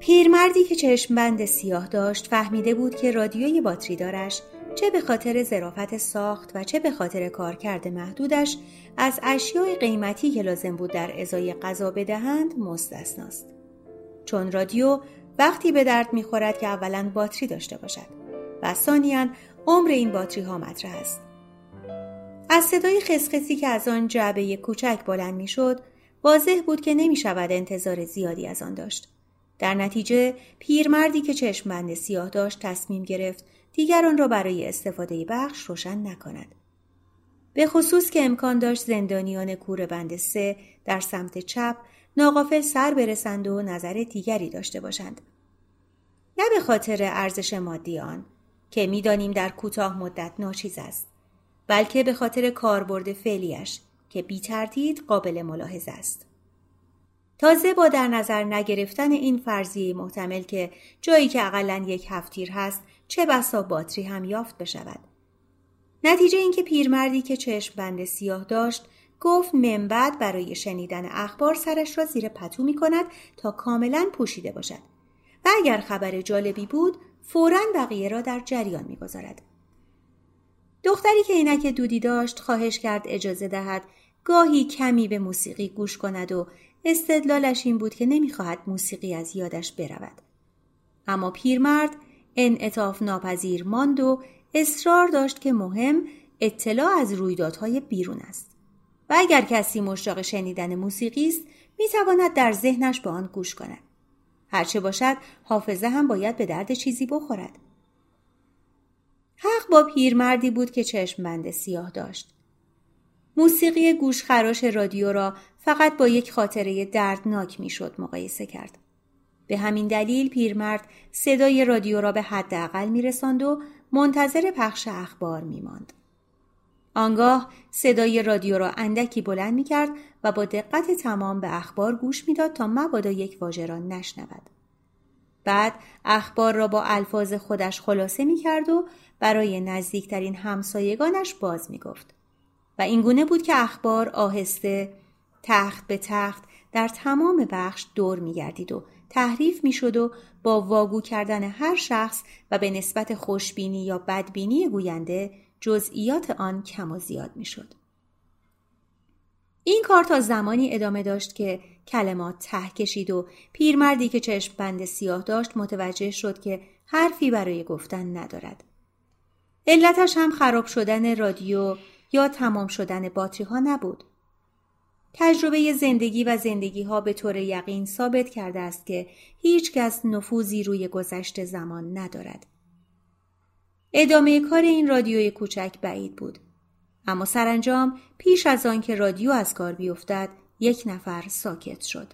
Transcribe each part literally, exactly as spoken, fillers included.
پیرمردی که چشم‌بند سیاه داشت فهمیده بود که رادیوی باتریدارش چه به خاطر ظرافت ساخت و چه به خاطر کارکرد محدودش از اشیاء قیمتی که لازم بود در ازای غذا بدهند مستثناست. چون رادیو وقتی به درد می‌خورد که اولاً باتری داشته باشد و ثانیاً عمر این باتری‌ها مطرح است. از صدای خسخسی که از آن جعبه کوچک بلند می‌شد، واضح بود که نمی‌شود انتظار زیادی از آن داشت. در نتیجه پیرمردی که چشم‌بند سیاه داشت تصمیم گرفت دیگر آن را برای استفاده بخش روشن نکند. به خصوص که امکان داشت زندانیان کوره بند سه در سمت چپ ناغافل سر برسند و نظر دیگری داشته باشند. نه به خاطر ارزش مادی آن که می‌دانیم در کوتاه مدت ناچیز است، بلکه به خاطر کاربرد فعلیش که بی‌تردید قابل ملاحظه است. تازه با در نظر نگرفتن این فرضیه محتمل که جایی که اقلاً یک هفت‌تیر هست چه بسا باتری هم یافت بشود. نتیجه این که پیرمردی که چشم بند سیاه داشت گفت من بعد برای شنیدن اخبار سرش را زیر پتو می کند تا کاملاً پوشیده باشد و اگر خبر جالبی بود فوراً بقیه را در جریان می گذارد. دختری که عینک دودی داشت خواهش کرد اجازه دهد گاهی کمی به موسیقی گوش کند و استدلالش این بود که نمیخواهد موسیقی از یادش برود. اما پیرمرد انعطاف ناپذیر ماند و اصرار داشت که مهم اطلاع از رویدادهای بیرون است و اگر کسی مشتاق شنیدن موسیقی است میتواند در ذهنش به آن گوش کند. هرچه باشد حافظه هم باید به درد چیزی بخورد. حق با پیرمردی بود که چشم بند سیاه داشت. موسیقی گوشخراش رادیو را فقط با یک خاطره دردناک میشد مقایسه کرد. به همین دلیل پیرمرد صدای رادیو را به حداقل میرساند و منتظر پخش اخبار میماند. آنگاه صدای رادیو را اندکی بلند میکرد و با دقت تمام به اخبار گوش میداد تا مبادا یک واژه را نشنود. بعد اخبار را با الفاظ خودش خلاصه میکرد و برای نزدیکترین همسایگانش باز میگفت. و اینگونه بود که اخبار آهسته تخت به تخت در تمام بخش دور می گردید و تحریف می شد و با واگو کردن هر شخص و به نسبت خوشبینی یا بدبینی گوینده جزئیات آن کم و زیاد می شد. این کار تا زمانی ادامه داشت که کلمات ته کشید و پیرمردی که چشم بند سیاه داشت متوجه شد که حرفی برای گفتن ندارد. علتش هم خراب شدن رادیو یا تمام شدن باتری ها نبود. تجربه زندگی و زندگی ها به طور یقین ثابت کرده است که هیچ کس نفوذی روی گذشت زمان ندارد. ادامه کار این رادیوی کوچک بعید بود. اما سرانجام پیش از آن که رادیو از کار بیفتد یک نفر ساکت شد.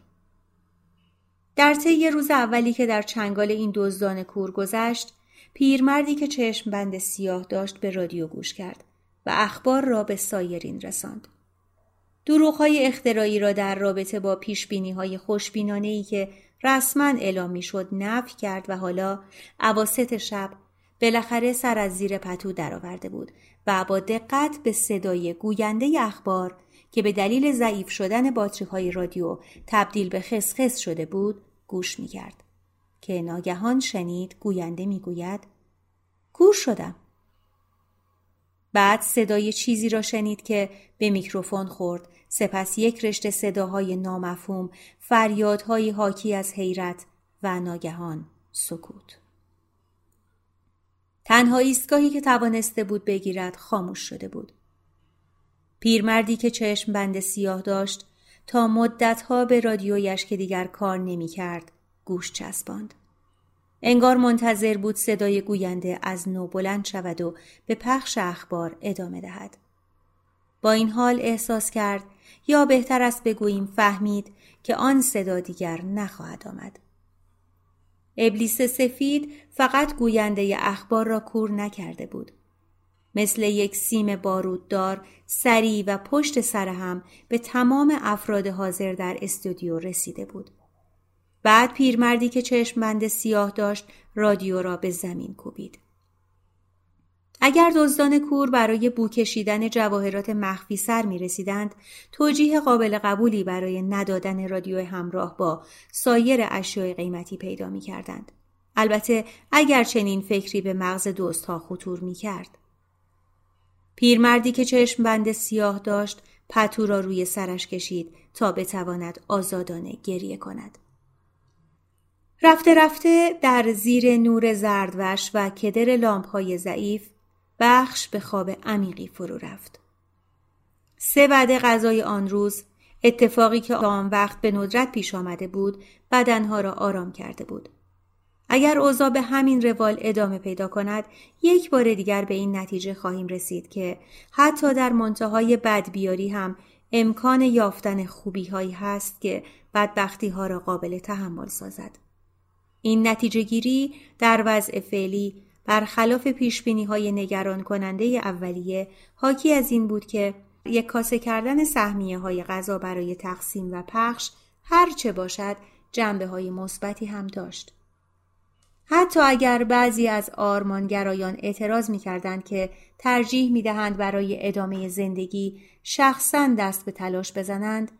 در طی روز اولی که در چنگال این دزدان کور گذشت، پیرمردی که چشم بند سیاه داشت به رادیو گوش کرد و اخبار را به سایرین رساند. دروغ‌های اختراعی را در رابطه با پیشبینی‌های خوشبینانه‌ای که رسما اعلام می‌شد نفی کرد و حالا اواسط شب بالاخره سر از زیر پتو درآورده بود و با دقت به صدای گوینده اخبار که به دلیل ضعیف شدن باتری‌های رادیو تبدیل به خسخس شده بود گوش می‌کرد که ناگهان شنید گوینده می‌گوید کور شدم. بعد صدای چیزی را شنید که به میکروفون خورد، سپس یک رشته صداهای نامفهوم، فریادهای حاکی از حیرت و ناگهان سکوت. تنها ایستگاهی که توانسته بود بگیرد خاموش شده بود. پیرمردی که چشم بند سیاه داشت تا مدتها به رادیویش که دیگر کار نمی کرد گوش چسباند. انگار منتظر بود صدای گوینده از نو بلند شود و به پخش اخبار ادامه دهد. با این حال احساس کرد، یا بهتر است بگوییم فهمید، که آن صدا دیگر نخواهد آمد. ابلیس سفید فقط گوینده اخبار را کور نکرده بود. مثل یک سیم باروددار سریع و پشت سر هم به تمام افراد حاضر در استودیو رسیده بود. بعد پیرمردی که چشم بند سیاه داشت رادیو را به زمین کوبید. اگر دزدان کور برای بو کشیدن جواهرات مخفی سر می رسیدند، توجیه قابل قبولی برای ندادن رادیو همراه با سایر اشیاء قیمتی پیدا می کردند. البته اگر چنین فکری به مغز دزدها خطور می کرد. پیرمردی که چشم بند سیاه داشت پتو را روی سرش کشید تا بتواند آزادانه گریه کند. رفته رفته در زیر نور زردوش و کدر لامپ‌های ضعیف بخش به خواب عمیقی فرو رفت. سه وعده غذای آن روز، اتفاقی که آن وقت به ندرت پیش آمده بود، بدنها را آرام کرده بود. اگر اوضاع به همین روال ادامه پیدا کند، یک بار دیگر به این نتیجه خواهیم رسید که حتی در منتهای بدبیاری هم امکان یافتن خوبی‌هایی هست که بدبختی‌ها را قابل تحمل سازد. این نتیجه‌گیری در وضع فعلی برخلاف پیشبینی‌های نگران کننده اولیه حاکی از این بود که یک کاسه کردن سهمیه‌های غذا برای تقسیم و پخش هر چه باشد جنبه‌های مثبتی هم داشت. حتی اگر بعضی از آرمانگرایان اعتراض می‌کردند که ترجیح می‌دهند برای ادامه زندگی شخصاً دست به تلاش بزنند،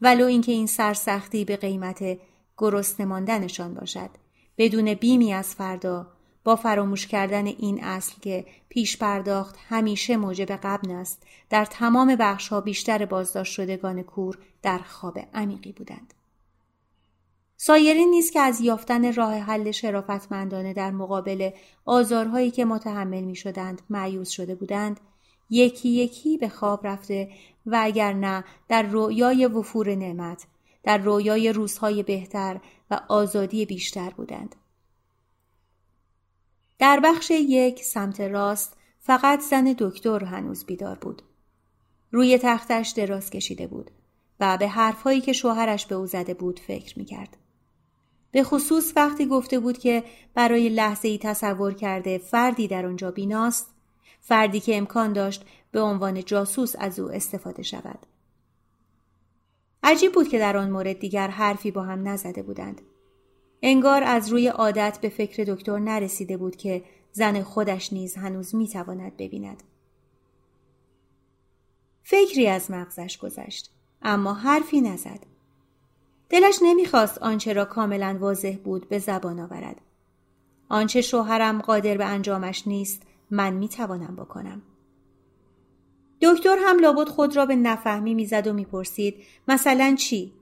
ولو اینکه این سرسختی به قیمت گرسنه ماندنشان باشد، بدون بیمی از فردا، با فراموش کردن این اصل که پیش پرداخت همیشه موجب غبن است، در تمام بخش‌ها بیشتر بازداشت شدگان کور در خواب عمیقی بودند. سایرین نیز که از یافتن راه حل شرافتمندانه در مقابل آزارهایی که متحمل می شدند مایوس شده بودند، یکی یکی به خواب رفته و اگر نه در رویای وفور نعمت، در رویای روزهای بهتر و آزادی بیشتر بودند. در بخش یک سمت راست فقط زن دکتر هنوز بیدار بود. روی تختش دراز کشیده بود و به حرفهایی که شوهرش به او زده بود فکر میکرد. به خصوص وقتی گفته بود که برای لحظه ای تصور کرده فردی در آنجا بیناست، فردی که امکان داشت به عنوان جاسوس از او استفاده شود. عجیب بود که در آن مورد دیگر حرفی با هم نزده بودند. انگار از روی عادت به فکر دکتر نرسیده بود که زن خودش نیز هنوز میتواند ببیند. فکری از مغزش گذشت، اما حرفی نزد. دلش نمیخواست آنچه را کاملا واضح بود به زبان آورد. آنچه شوهرم قادر به انجامش نیست، من میتوانم بکنم. دکتر هم لابد خود را به نفهمی میزد و میپرسید مثلا چی؟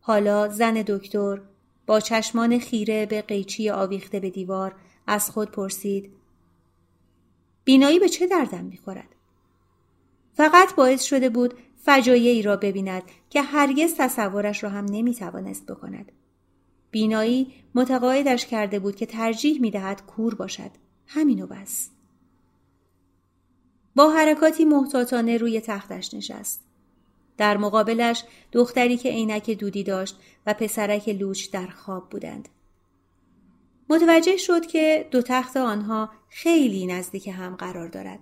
حالا زن دکتر با چشمان خیره به قیچی آویخته به دیوار از خود پرسید بینایی به چه دردم میخورد؟ فقط باعث شده بود فجایعی را ببیند که هرگز تصورش را هم نمیتوانست بکند. بینایی متقاعدش کرده بود که ترجیح میدهد کور باشد. همینو بس. با حرکاتی محتاطانه روی تختش نشست. در مقابلش دختری که عینک دودی داشت و پسرک لوچ در خواب بودند. متوجه شد که دو تخت آنها خیلی نزدیک هم قرار دارد.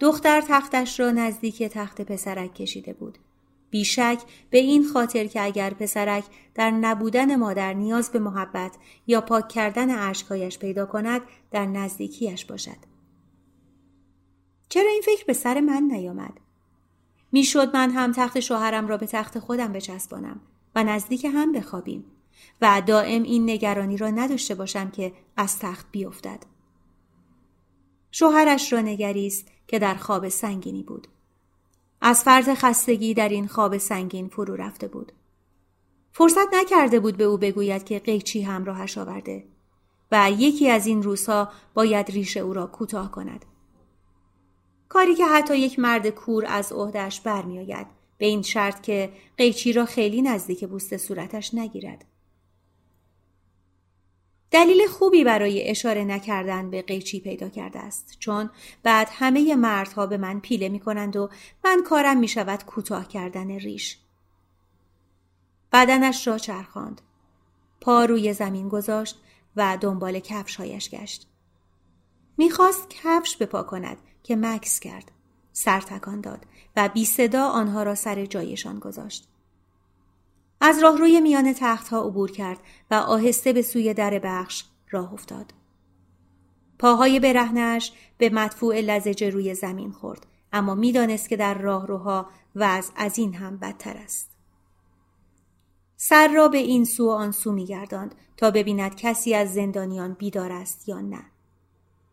دختر تختش را نزدیک تخت پسرک کشیده بود. بیشک به این خاطر که اگر پسرک در نبودن مادر نیاز به محبت یا پاک کردن اشک‌هایش پیدا کند، در نزدیکیش باشد. چرا این فکر به سر من نیامد؟ میشد من هم تخت شوهرم را به تخت خودم بچسبانم و نزدیک هم بخوابیم و دائم این نگرانی را نداشته باشم که از تخت بیفتد. شوهرش را نگریست که در خواب سنگینی بود. از فرط خستگی در این خواب سنگین فرو رفته بود. فرصت نکرده بود به او بگوید که قیچی همراهش آورده و یکی از این روزها باید ریش او را کوتاه کند. کاری که حتی یک مرد کور از عهده‌اش برمی‌آید به این شرط که قیچی را خیلی نزدیک بوست صورتش نگیرد. دلیل خوبی برای اشاره نکردن به قیچی پیدا کرده است، چون بعد همه مردها به من پیله می کنند و من کارم می شود کوتاه کردن ریش. بدنش را چرخاند، پا روی زمین گذاشت و دنبال کفش‌هایش گشت. می‌خواست کفش به پا کند که مکث کرد، سر تکان داد و بی صدا آنها را سر جایشان گذاشت. از راهروی میان تخت‌ها عبور کرد و آهسته به سوی در بخش راه افتاد. پاهای برهنه‌اش به مدفوع لزجه روی زمین خورد، اما می‌دانست که در راهروها وضع از این هم بدتر است. سر را به این سو و آن سو می‌گرداند تا ببیند کسی از زندانیان بیدار است یا نه.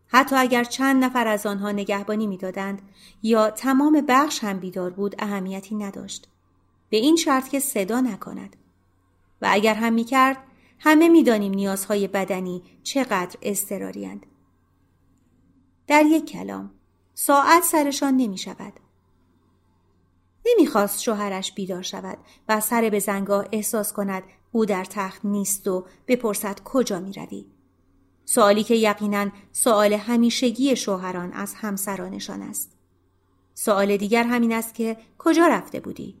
حتی اگر چند نفر از آنها نگهبانی می‌دادند یا تمام بخش هم بیدار بود، اهمیتی نداشت، به این شرط که صدا نکند. و اگر هم می‌کرد، همه می‌دانیم نیازهای بدنی چقدر اضطراری‌اند. در یک کلام، ساعت سرشان نمی‌شود. نمی‌خواست شوهرش بیدار شود و سر به زنگاه احساس کند او در تخت نیست و بپرسد کجا می‌روی. سوالی که یقیناً سوال همیشگی شوهران از همسرانشان است. سوال دیگر همین است که کجا رفته بودی؟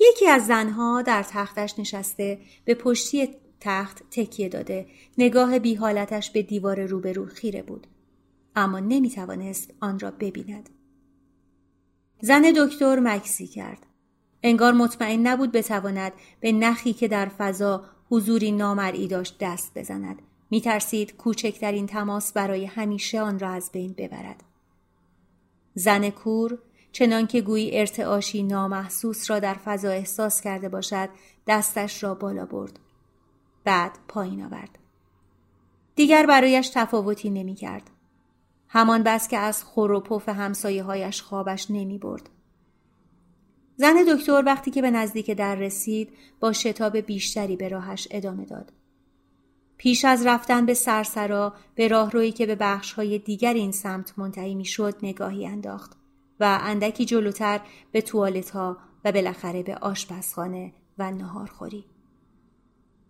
یکی از زنها در تختش نشسته به پشتی تخت تکیه داده، نگاه بی حالتش به دیوار روبرو خیره بود، اما نمی توانست آن را ببیند. زن دکتر مکسی کرد، انگار مطمئن نبود بتواند به نخی که در فضا حضوری نامرئی داشت دست بزند. می ترسید کوچکترین تماس برای همیشه آن را از بین ببرد. زن کور، چنان که گویی ارتعاشی نامحسوس را در فضا احساس کرده باشد، دستش را بالا برد، بعد پایین آورد. دیگر برایش تفاوتی نمی کرد، همان بس که از خور و پف همسایه هایش خوابش نمی برد. زن دکتر وقتی که به نزدیک در رسید، با شتاب بیشتری به راهش ادامه داد. پیش از رفتن به سرسرا، به راهرویی که به بخش‌های دیگر این سمت منتهی می‌شد نگاهی انداخت و اندکی جلوتر به توالت‌ها و بالاخره به آشپزخانه و ناهارخوری.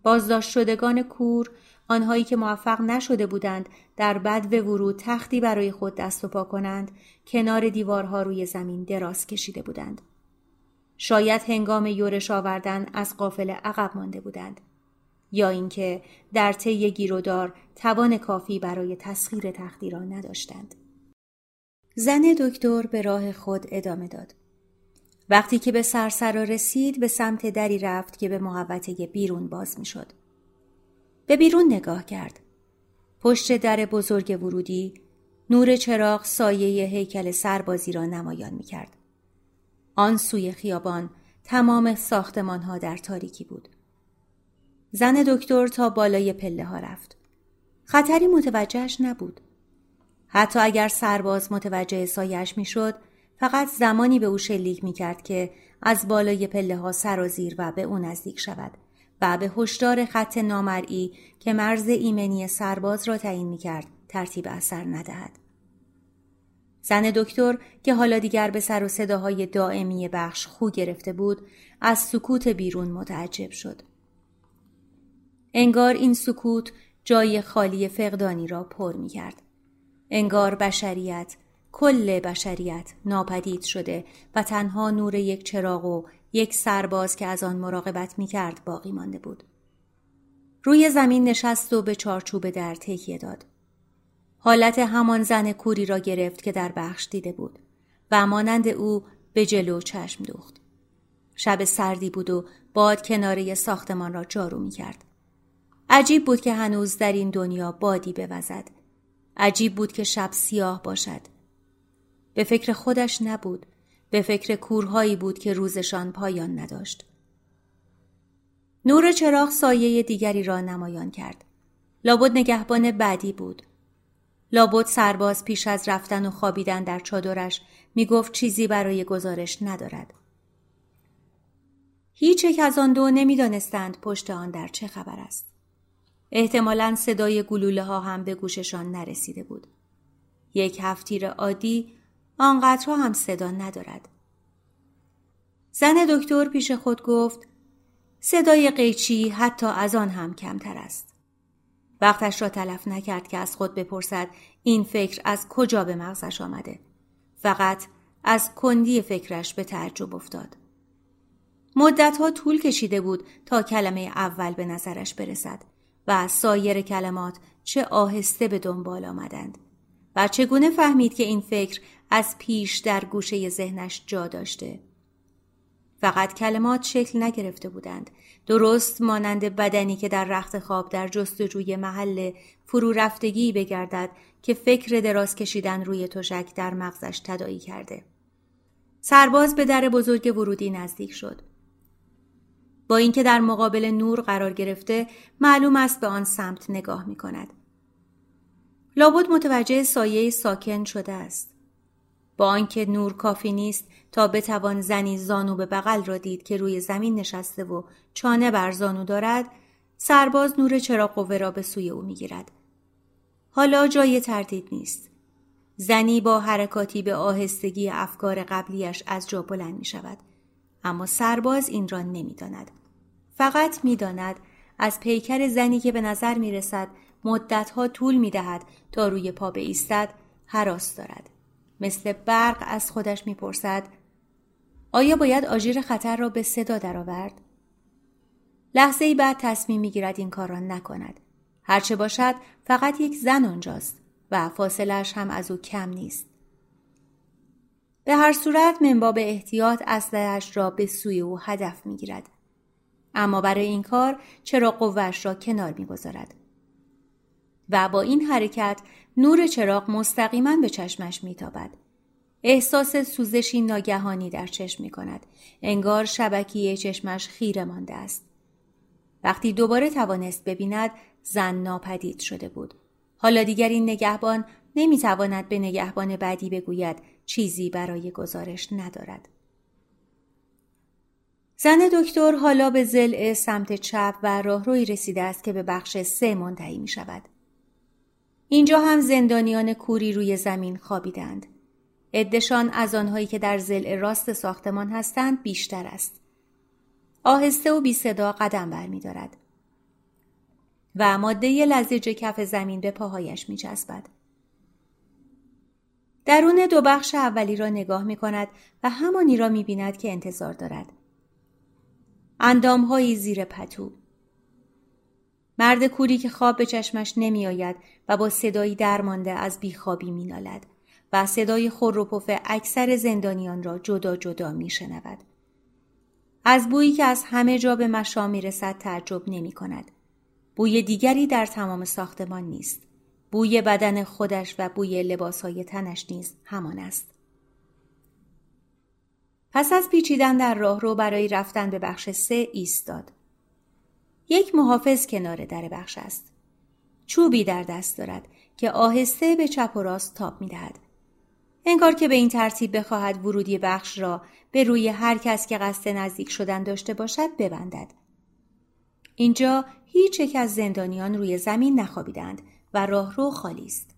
بازداشت شدگان کور، آنهایی که موفق نشده بودند در بدو ورود تختی برای خود دست و پا کنند، کنار دیوارها روی زمین دراز کشیده بودند. شاید هنگام یورش آوردن از قافله عقب مانده بودند، یا اینکه در طی گیرودار توان کافی برای تسخیر تختی را نداشتند. زن دکتر به راه خود ادامه داد. وقتی که به سرسرا رسید، به سمت دری رفت که به محوطه بیرون باز می‌شد. به بیرون نگاه کرد. پشت در بزرگ ورودی، نور چراغ سایه هیکل سربازی را نمایان می‌کرد. آن سوی خیابان تمام ساختمان‌ها در تاریکی بود. زن دکتر تا بالای پله‌ها رفت. خطری متوجهش نبود. حتی اگر سرباز متوجه سایه‌اش می‌شد، فقط زمانی به او شلیک می‌کرد که از بالای پله‌ها سرازیر و به او نزدیک شود و به هشدار خط نامرئی که مرز ایمنی سرباز را تعیین می‌کرد ترتیب اثر ندهد. زن دکتر که حالا دیگر به سر و صداهای دائمی بخش خو گرفته بود، از سکوت بیرون متعجب شد. انگار این سکوت جای خالی فقدانی را پر می‌کرد. انگار بشریت، کل بشریت ناپدید شده و تنها نور یک چراغ و یک سرباز که از آن مراقبت می‌کرد باقی مانده بود. روی زمین نشست و به چارچوب در تکیه داد. حالت همان زن کوری را گرفت که در بخش دیده بود و مانند او به جلو چشم دوخت. شب سردی بود و باد کناره ساختمان را جارو می‌کرد. عجیب بود که هنوز در این دنیا بادی بوزد. عجیب بود که شب سیاه باشد. به فکر خودش نبود، به فکر کورهایی بود که روزشان پایان نداشت. نور چراغ سایه دیگری را نمایان کرد. لابد نگهبان بعدی بود. لابد سرباز پیش از رفتن و خوابیدن در چادرش می گفت چیزی برای گزارش ندارد. هیچ یک از آن دو نمی دانستند پشت آن در چه خبر است. احتمالاً صدای گلوله ها هم به گوششان نرسیده بود. یک هفتیر عادی آنقدرها هم صدا ندارد. زن دکتر پیش خود گفت صدای قیچی حتی از آن هم کمتر است. وقتش را تلف نکرد که از خود بپرسد این فکر از کجا به مغزش آمده. فقط از کندی فکرش به تعجب افتاد. مدتها طول کشیده بود تا کلمه اول به نظرش برسد و سایر کلمات چه آهسته به دنبال آمدند و چگونه فهمید که این فکر از پیش در گوشه ذهنش جا داشته. فقط کلمات شکل نگرفته بودند، درست مانند بدنی که در رخت خواب در جستجوی محل فرو رفتگی بگردد که فکر دراز کشیدن روی تشک در مغزش تداعی کرده. سرباز به در بزرگ ورودی نزدیک شد. با اینکه در مقابل نور قرار گرفته، معلوم است به آن سمت نگاه می کند. لابد متوجه سایه ساکن شده است. با آنکه نور کافی نیست تا بتوان زنی زانو به بغل را دید که روی زمین نشسته و چانه بر زانو دارد، سرباز نور چراغ قوه را به سوی او می گیرد. حالا جای تردید نیست. زنی با حرکاتی به آهستگی افکار قبلیش از جا بلند می شود. اما سرباز این را نمی داند. فقط می داند از پیکر زنی که به نظر می رسد مدتها طول می دهد تا روی پا بایستد هراس دارد. مثل برق از خودش می پرسد آیا باید آژیر خطر را به صدا درآورد؟ لحظه ای بعد تصمیم می گیرد این کار را نکند. هرچه باشد فقط یک زن آنجاست و فاصلش هم از او کم نیست. به هر صورت منباب احتیاط اسلحه‌اش را به سوی او هدف می گیرد. اما برای این کار چراغ قوه‌اش را کنار می گذارد. و با این حرکت نور چراغ مستقیما به چشمش میتابد. احساس سوزشی ناگهانی در چشم میکند. انگار شبکیه چشمش خیره مانده است. وقتی دوباره توانست ببیند، زن ناپدید شده بود. حالا دیگر این نگهبان نمیتواند به نگهبان بعدی بگوید چیزی برای گزارش ندارد. زن دکتر حالا به ضلع سمت چپ و راهروی رسیده است که به بخش سه منتهی میشود. اینجا هم زندانیان کوری روی زمین خوابیدند. عده‌شان از آنهایی که در ضلع راست ساختمان هستند بیشتر است. آهسته و بی صدا قدم برمی‌دارد و ماده لزج کف زمین به پاهایش می‌چسبد. درون دو بخش اولی را نگاه می‌کند و همانی را می‌بیند که انتظار دارد. اندام‌هایی زیر پتو. مرد کوری که خواب به چشمش نمی آید و با صدایی درمانده از بیخوابی می نالد و صدای خور و پف اکثر زندانیان را جدا جدا می شنود. از بویی که از همه جا به مشام می رسد تعجب نمی کند. بوی دیگری در تمام ساختمان نیست. بوی بدن خودش و بوی لباسهای تنش نیز همان است. پس از پیچیدن در راهرو برای رفتن به بخش سه ایستاد. یک محافظ کنار در بخش است. چوبی در دست دارد که آهسته به چپ و راست تاب می دهد. انگار که به این ترتیب بخواهد ورودی بخش را به روی هر کس که قصد نزدیک شدن داشته باشد ببندد. اینجا هیچ یک از زندانیان روی زمین نخوابیدند و راهرو خالی است.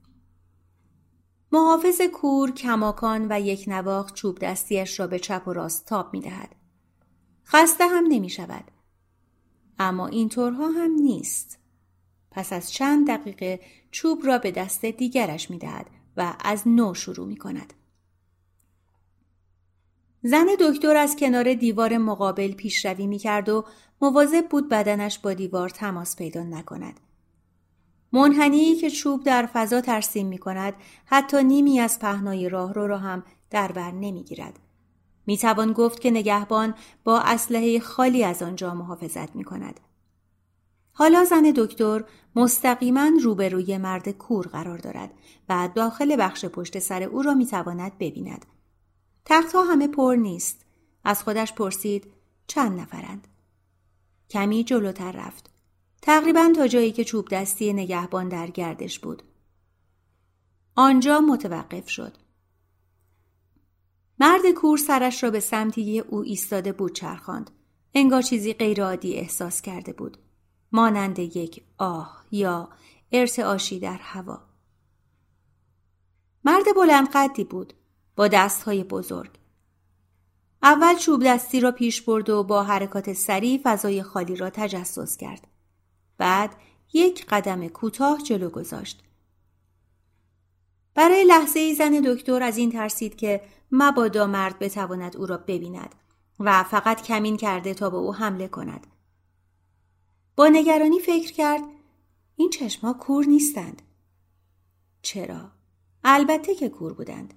محافظ کور کماکان و یک نواخت چوب دستیش را به چپ و راست تاب می دهد. خسته هم نمی شود. اما این طورها هم نیست. پس از چند دقیقه چوب را به دست دیگرش می دهد و از نو شروع می کند. زن دکتر از کنار دیوار مقابل پیشروی می کرد و مواظب بود بدنش با دیوار تماس پیدا نکند. منحنی که چوب در فضا ترسیم می کند حتی نیمی از پهنای راهرو را هم در بر نمی گیرد. می توان گفت که نگهبان با اسلحه خالی از آنجا محافظت می کند. حالا زن دکتر مستقیما روبروی مرد کور قرار دارد و داخل بخش پشت سر او را می تواند ببیند. تختها همه پر نیست. از خودش پرسید چند نفرند؟ کمی جلوتر رفت. تقریبا تا جایی که چوب دستی نگهبان در گردش بود. آنجا متوقف شد. مرد کور سرش را به سمتی او ایستاده بود چرخاند. انگار چیزی غیرعادی احساس کرده بود. مانند یک آه یا ارتعاشی در هوا. مرد بلند قدی بود. با دستهای بزرگ. اول چوب دستی را پیش برد و با حرکات سریع فضای خالی را تجسس کرد. بعد یک قدم کوتاه جلو گذاشت. برای لحظه ای زن دکتر از این ترسید که مبادا مرد بتواند او را ببیند و فقط کمین کرده تا به او حمله کند. با نگرانی فکر کرد این چشما کور نیستند. چرا؟ البته که کور بودند.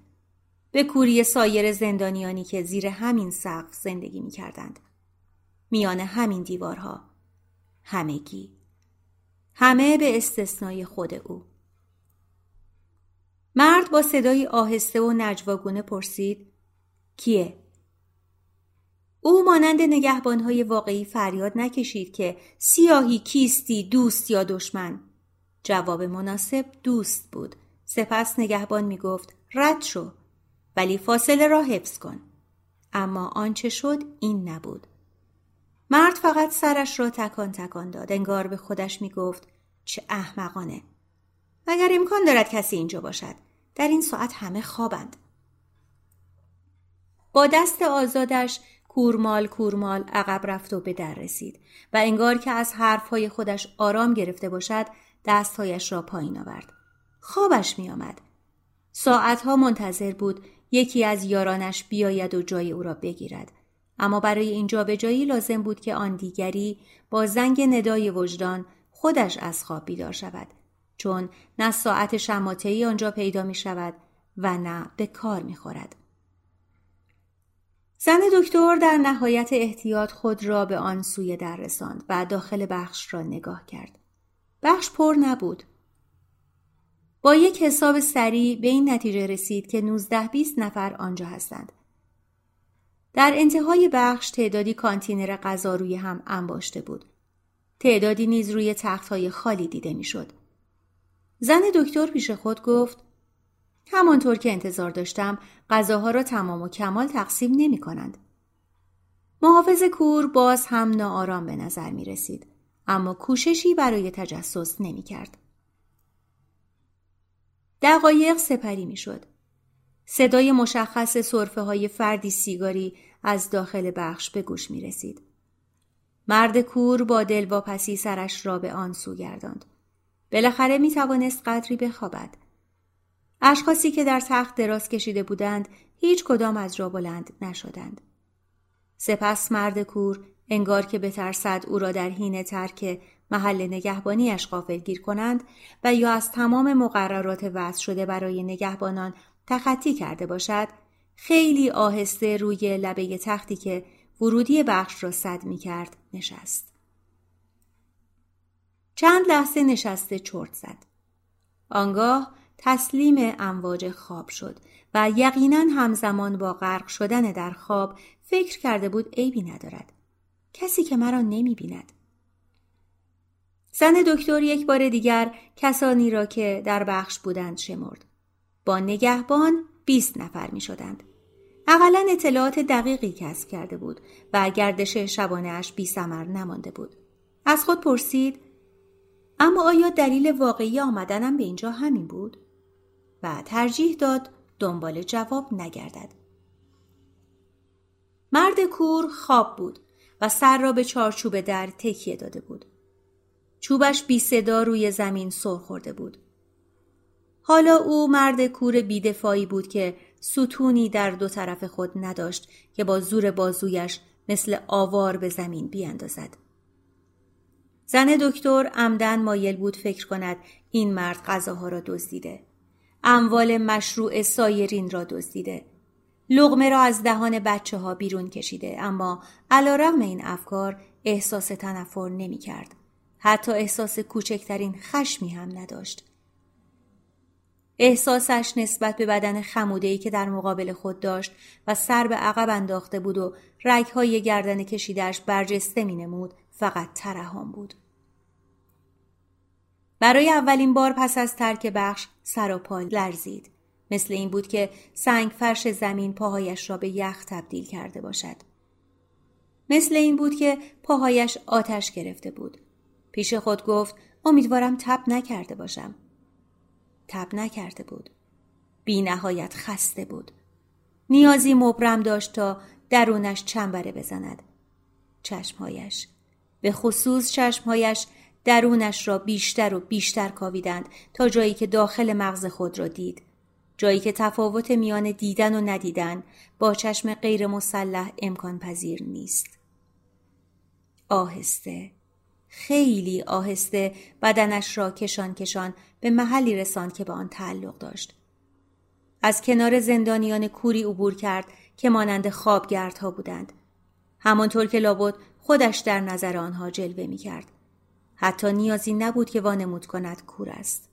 به کوری سایر زندانیانی که زیر همین سقف زندگی می کردند. میان همین دیوارها. همگی. همه به استثنای خود او. مرد با صدای آهسته و نجواگونه پرسید کیه؟ او مانند نگهبانهای واقعی فریاد نکشید که سیاهی کیستی، دوست یا دشمن؟ جواب مناسب دوست بود. سپس نگهبان می گفت رد شو، ولی فاصله را حفظ کن. اما آنچه شد این نبود. مرد فقط سرش را تکان تکان داد. انگار به خودش می گفت چه احمقانه. مگر امکان دارد کسی اینجا باشد؟ در این ساعت همه خوابند. با دست آزادش کورمال کورمال عقب رفت و به در رسید و انگار که از حرفهای خودش آرام گرفته باشد دستهایش را پایین آورد. خوابش می آمد. ساعتها منتظر بود یکی از یارانش بیاید و جای او را بگیرد. اما برای اینجا به جایی لازم بود که آن دیگری با زنگ ندای وجدان خودش از خواب بیدار شود. چون نه ساعت شماته‌ای آنجا پیدا می شود و نه به کار می خورد. زن دکتر در نهایت احتیاط خود را به آن سوی در رساند و داخل بخش را نگاه کرد. بخش پر نبود. با یک حساب سریع به این نتیجه رسید که نوزده بیست نفر آنجا هستند. در انتهای بخش تعدادی کانتینر غذا روی هم انباشته بود. تعدادی نیز روی تخت‌های خالی دیده می‌شد. زن دکتر پیش خود گفت همانطور که انتظار داشتم غذاها را تمام و کمال تقسیم نمی کنند. محافظ کور باز هم ناآرام به نظر می رسید اما کوششی برای تجسس نمی کرد. دقایق سپری می شد. صدای مشخص سرفه های فردی سیگاری از داخل بخش به گوش می رسید. مرد کور با دلواپسی سرش را به آن سو گرداند. بالاخره می توانست قدری بخوابد. اشخاصی که در تخت دراز کشیده بودند هیچ کدام از جا بلند نشدند. سپس مرد کور انگار که بترسد او را در حین ترک محل نگهبانیش غافلگیر کنند و یا از تمام مقررات وضع شده برای نگهبانان تخطی کرده باشد، خیلی آهسته روی لبه تختی که ورودی بخش را سد می کرد نشست. چند لحظه نشسته چرت زد. آنگاه تسلیم امواج خواب شد و یقیناً همزمان با غرق شدن در خواب فکر کرده بود عیبی ندارد. کسی که مرا نمی بیند. زن دکتر یک بار دیگر کسانی را که در بخش بودند شمرد. با نگهبان بیست نفر می شدند. اقلاً اطلاعات دقیقی کسب کرده بود و گردش شبانه‌اش بی ثمر نمانده بود. از خود پرسید اما آیا دلیل واقعی آمدنم به اینجا همین بود؟ و ترجیح داد دنبال جواب نگردد. مرد کور خواب بود و سر را به چارچوب در تکیه داده بود. چوبش بی صدا روی زمین سر خورده بود. حالا او مرد کور بی‌دفاعی بود که ستونی در دو طرف خود نداشت که با زور بازویش مثل آوار به زمین بیاندازد. زن دکتر عمدن مایل بود فکر کند این مرد غذاها را دزدیده، اموال مشروع سایرین را دزدیده، لقمه را از دهان بچه ها بیرون کشیده، اما علیرغم این افکار احساس تنفر نمی کرد. حتی احساس کوچکترین خشمی هم نداشت. احساسش نسبت به بدن خموده‌ای که در مقابل خود داشت و سر به عقب انداخته بود و رگ‌های گردن کشیده‌اش برجسته می‌نمود فقط ترحم بود. برای اولین بار پس از ترک بخش سر و پا لرزید. مثل این بود که سنگ فرش زمین پاهایش را به یخ تبدیل کرده باشد. مثل این بود که پاهایش آتش گرفته بود. پیش خود گفت امیدوارم تب نکرده باشم. تب نکرده بود. بی نهایت خسته بود. نیازی مبرم داشت تا درونش چنبره بزند. چشمهایش، به خصوص چشمهایش، درونش را بیشتر و بیشتر کاویدند تا جایی که داخل مغز خود را دید. جایی که تفاوت میان دیدن و ندیدن با چشم غیر مسلح امکان پذیر نیست. آهسته، خیلی آهسته بدنش را کشان کشان به محلی رساند که به آن تعلق داشت. از کنار زندانیان کوری عبور کرد که مانند خوابگردها بودند. همانطور که لابد خودش در نظر آنها جلوه می کرد. حتی نیازی نبود که وانمود کند کور است.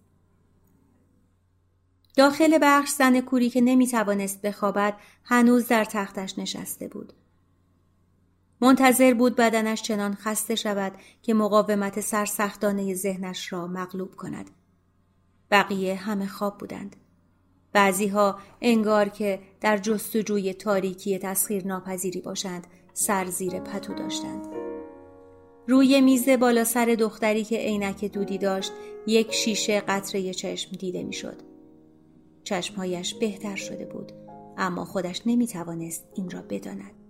داخل بخش زن کوری که نمی توانست بخوابد هنوز در تختش نشسته بود. منتظر بود بدنش چنان خسته شود که مقاومت سرسختانه ذهنش را مغلوب کند. بقیه همه خواب بودند. بعضیها انگار که در جستجوی تاریکی تسخیرناپذیری باشند سر زیر پتو داشتند. روی میز بالا سر دختری که عینک دودی داشت یک شیشه قطره چشم دیده می شد. چشمهایش بهتر شده بود اما خودش نمی توانست این را بداند.